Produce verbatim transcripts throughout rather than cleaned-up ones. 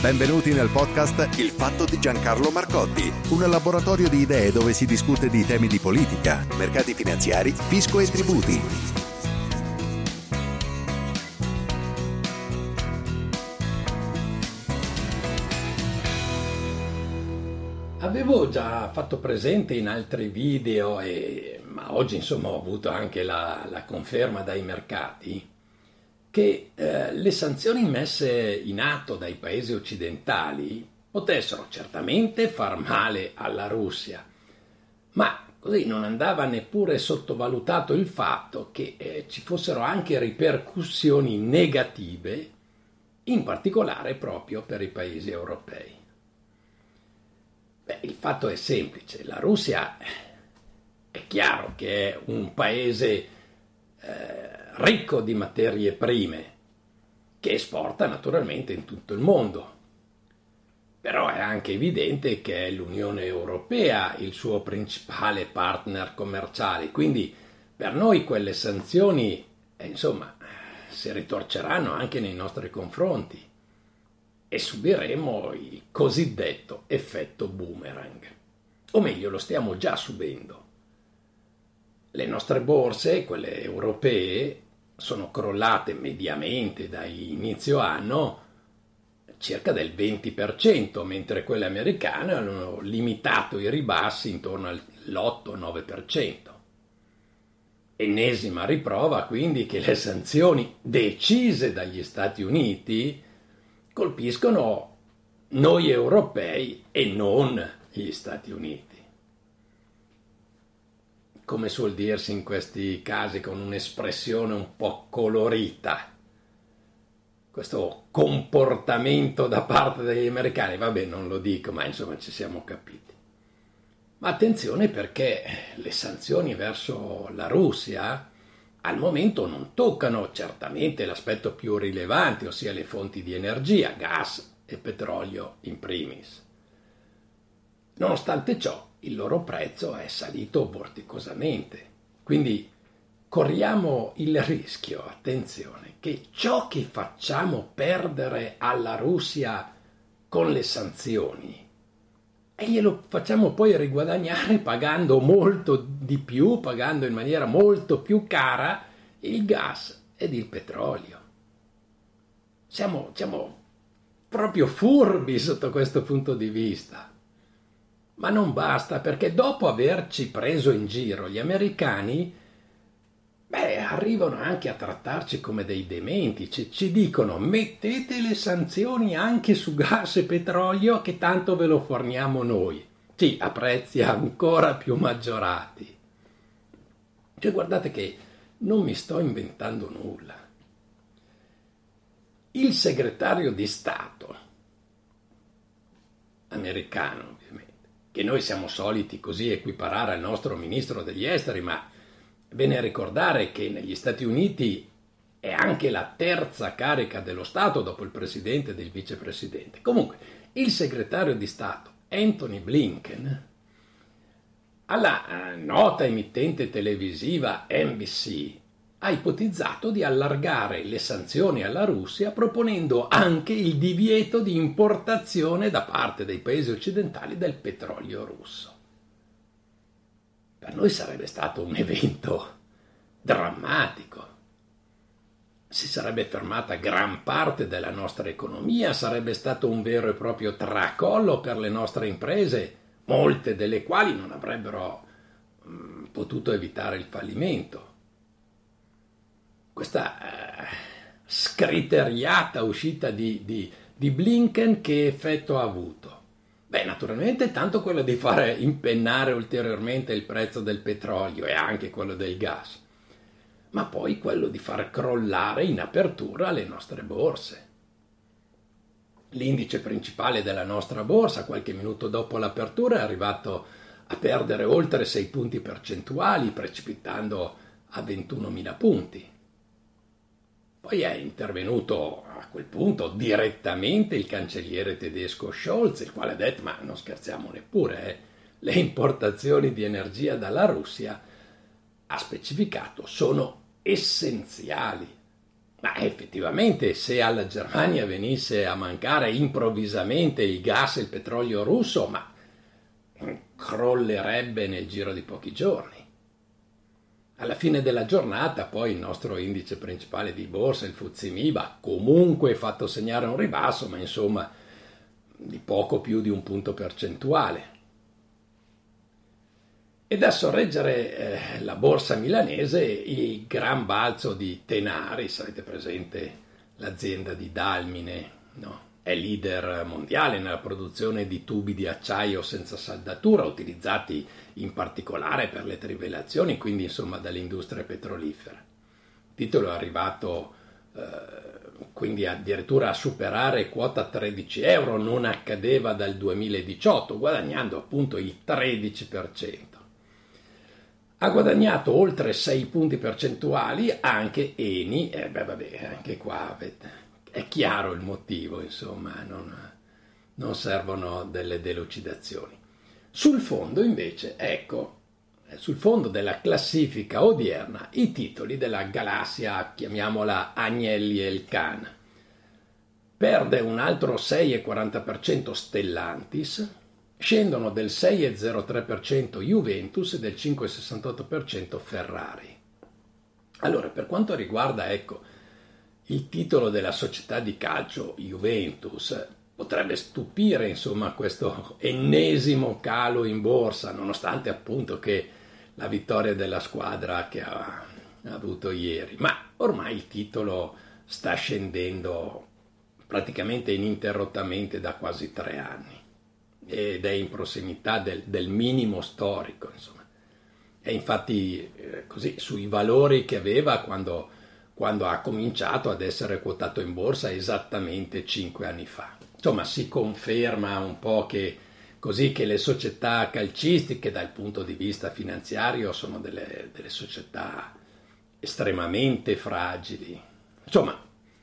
Benvenuti nel podcast Il Fatto di Giancarlo Marcotti, un laboratorio di idee dove si discute di temi di politica, mercati finanziari, fisco e tributi. Avevo già fatto presente in altri video, e, ma oggi insomma ho avuto anche la, la conferma dai mercati, che eh, le sanzioni messe in atto dai paesi occidentali potessero certamente far male alla Russia, ma così non andava neppure sottovalutato il fatto che eh, ci fossero anche ripercussioni negative, in particolare proprio per i paesi europei. Beh, il fatto è semplice: la Russia è chiaro che è un paese eh, ricco di materie prime, che esporta naturalmente in tutto il mondo. Però è anche evidente che è l'Unione Europea il suo principale partner commerciale, quindi per noi quelle sanzioni, eh, insomma, si ritorceranno anche nei nostri confronti e subiremo il cosiddetto effetto boomerang. O meglio, lo stiamo già subendo. Le nostre borse, quelle europee, sono crollate mediamente da inizio anno circa del venti per cento, mentre quelle americane hanno limitato i ribassi intorno all'otto nove per cento. Ennesima riprova quindi che le sanzioni decise dagli Stati Uniti colpiscono noi europei e non gli Stati Uniti. Come suol dirsi in questi casi con un'espressione un po' colorita, questo comportamento da parte degli americani, vabbè non lo dico, ma insomma ci siamo capiti. Ma attenzione, perché le sanzioni verso la Russia al momento non toccano certamente l'aspetto più rilevante, ossia le fonti di energia, gas e petrolio in primis. Nonostante ciò, il loro prezzo è salito vorticosamente, quindi corriamo il rischio, attenzione, che ciò che facciamo perdere alla Russia con le sanzioni e glielo facciamo poi riguadagnare pagando molto di più, pagando in maniera molto più cara il gas ed il petrolio. Siamo, siamo proprio furbi sotto questo punto di vista. Ma non basta, perché dopo averci preso in giro gli americani, beh, arrivano anche a trattarci come dei dementi, ci, ci dicono mettete le sanzioni anche su gas e petrolio che tanto ve lo forniamo noi, sì, a prezzi ancora più maggiorati. Cioè, guardate che non mi sto inventando nulla. Il segretario di Stato americano, ovviamente, che noi siamo soliti così equiparare al nostro ministro degli esteri, ma è bene ricordare che negli Stati Uniti è anche la terza carica dello Stato dopo il presidente e del vicepresidente. Comunque, il segretario di Stato Anthony Blinken, alla nota emittente televisiva N B C, ha ipotizzato di allargare le sanzioni alla Russia proponendo anche il divieto di importazione da parte dei paesi occidentali del petrolio russo. Per noi sarebbe stato un evento drammatico. Si sarebbe fermata gran parte della nostra economia, sarebbe stato un vero e proprio tracollo per le nostre imprese, molte delle quali non avrebbero mh, potuto evitare il fallimento. Questa eh, scriteriata uscita di, di, di Blinken che effetto ha avuto? Beh, naturalmente tanto quello di fare impennare ulteriormente il prezzo del petrolio e anche quello del gas, ma poi quello di far crollare in apertura le nostre borse. L'indice principale della nostra borsa, qualche minuto dopo l'apertura, è arrivato a perdere oltre sei punti percentuali, precipitando a ventunomila punti. Poi è intervenuto a quel punto direttamente il cancelliere tedesco Scholz, il quale ha detto, ma non scherziamo neppure, eh, le importazioni di energia dalla Russia, ha specificato, sono essenziali Ma effettivamente, se alla Germania venisse a mancare improvvisamente il gas e il petrolio russo, ma crollerebbe nel giro di pochi giorni. Alla fine della giornata poi il nostro indice principale di borsa, il F T S E M I B, ha comunque fatto segnare un ribasso, ma insomma di poco più di un punto percentuale. Ed a sorreggere eh, la borsa milanese il gran balzo di Tenaris. Avete presente l'azienda di Dalmine? No? È leader mondiale nella produzione di tubi di acciaio senza saldatura, utilizzati in particolare per le trivelazioni, quindi insomma dall'industria petrolifera. Il titolo è arrivato eh, quindi addirittura a superare quota tredici euro, non accadeva dal duemiladiciotto, guadagnando appunto il tredici per cento. Ha guadagnato oltre sei punti percentuali anche Eni, e eh beh vabbè, anche qua è chiaro il motivo, insomma, non, non servono delle delucidazioni. Sul fondo invece, ecco, sul fondo della classifica odierna, i titoli della galassia, chiamiamola Agnelli e Elkann. Perde un altro sei virgola quaranta per cento Stellantis, scendono del sei virgola zero tre per cento Juventus e del cinque virgola sessantotto per cento Ferrari. Allora, per quanto riguarda, ecco, il titolo della società di calcio Juventus, potrebbe stupire, insomma, questo ennesimo calo in borsa, nonostante appunto che la vittoria della squadra che ha avuto ieri. Ma ormai il titolo sta scendendo praticamente ininterrottamente da quasi tre anni. Ed è in prossimità del, del minimo storico, insomma. È infatti eh, così sui valori che aveva quando, quando ha cominciato ad essere quotato in borsa esattamente cinque anni fa. Insomma, si conferma un po' che, così, che le società calcistiche dal punto di vista finanziario sono delle, delle società estremamente fragili. Insomma,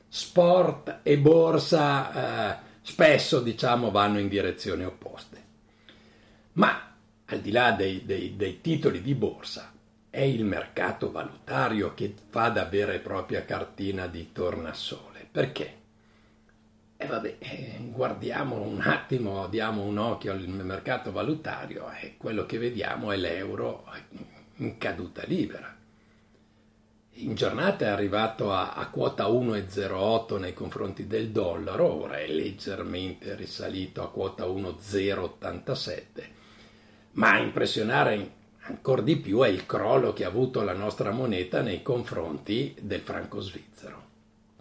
sport e borsa eh, spesso, diciamo, vanno in direzioni opposte. Ma al di là dei, dei, dei titoli di borsa, è il mercato valutario che fa da vera e propria cartina di tornasole. Perché? E vabbè, guardiamo un attimo, diamo un occhio al mercato valutario e quello che vediamo è l'euro in caduta libera. In giornata è arrivato a, a quota uno virgola zero otto nei confronti del dollaro, ora è leggermente risalito a quota uno virgola zero ottantasette, ma a impressionare ancora di più è il crollo che ha avuto la nostra moneta nei confronti del franco svizzero.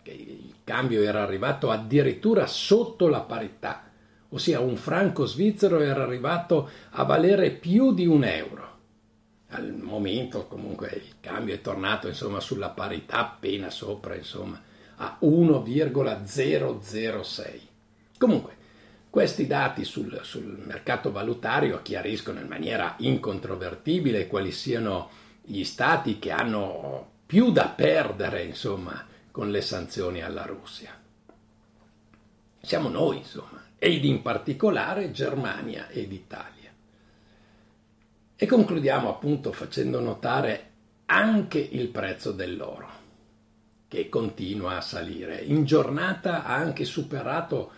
Il cambio era arrivato addirittura sotto la parità, ossia un franco svizzero era arrivato a valere più di un euro. Al momento comunque il cambio è tornato, insomma, sulla parità, appena sopra, insomma, a uno virgola zero zero sei. Comunque questi dati sul, sul mercato valutario chiariscono in maniera incontrovertibile quali siano gli stati che hanno più da perdere, insomma, con le sanzioni alla Russia. Siamo noi, insomma, ed in particolare Germania ed Italia. E concludiamo appunto facendo notare anche il prezzo dell'oro, che continua a salire. In giornata ha anche superato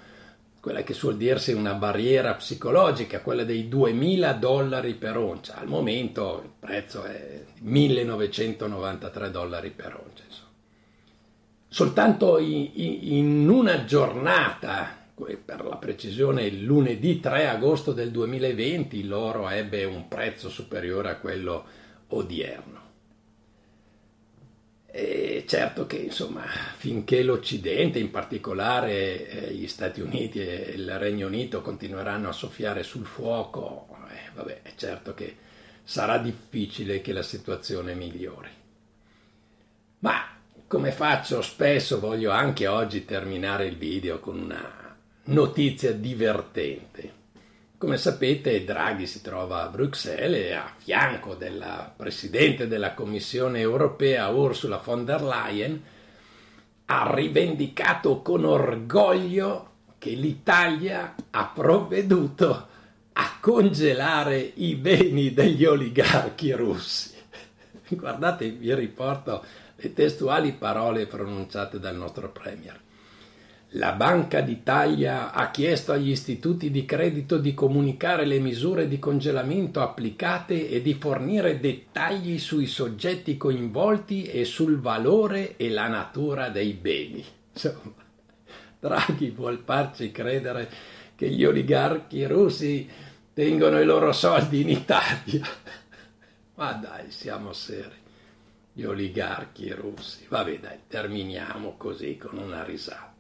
quella che suol dirsi una barriera psicologica, quella dei duemila dollari per oncia. Al momento il prezzo è millenovecentonovantatré dollari per oncia. Insomma. Soltanto in una giornata, per la precisione lunedì tre agosto del duemilaventi, l'oro ebbe un prezzo superiore a quello odierno. E certo che, insomma, finché l'Occidente, in particolare gli Stati Uniti e il Regno Unito, continueranno a soffiare sul fuoco, eh, vabbè, è certo che sarà difficile che la situazione migliori. Ma come faccio spesso, voglio anche oggi terminare il video con una notizia divertente. Come sapete, Draghi si trova a Bruxelles, a fianco della Presidente della Commissione europea Ursula von der Leyen. Ha rivendicato con orgoglio che l'Italia ha provveduto a congelare i beni degli oligarchi russi. Guardate, vi riporto le testuali parole pronunciate dal nostro Premier. La Banca d'Italia ha chiesto agli istituti di credito di comunicare le misure di congelamento applicate e di fornire dettagli sui soggetti coinvolti e sul valore e la natura dei beni. Insomma, Draghi vuol farci credere che gli oligarchi russi tengono i loro soldi in Italia. Ma dai, siamo seri. Gli oligarchi russi. Vabbè, dai, terminiamo così con una risata.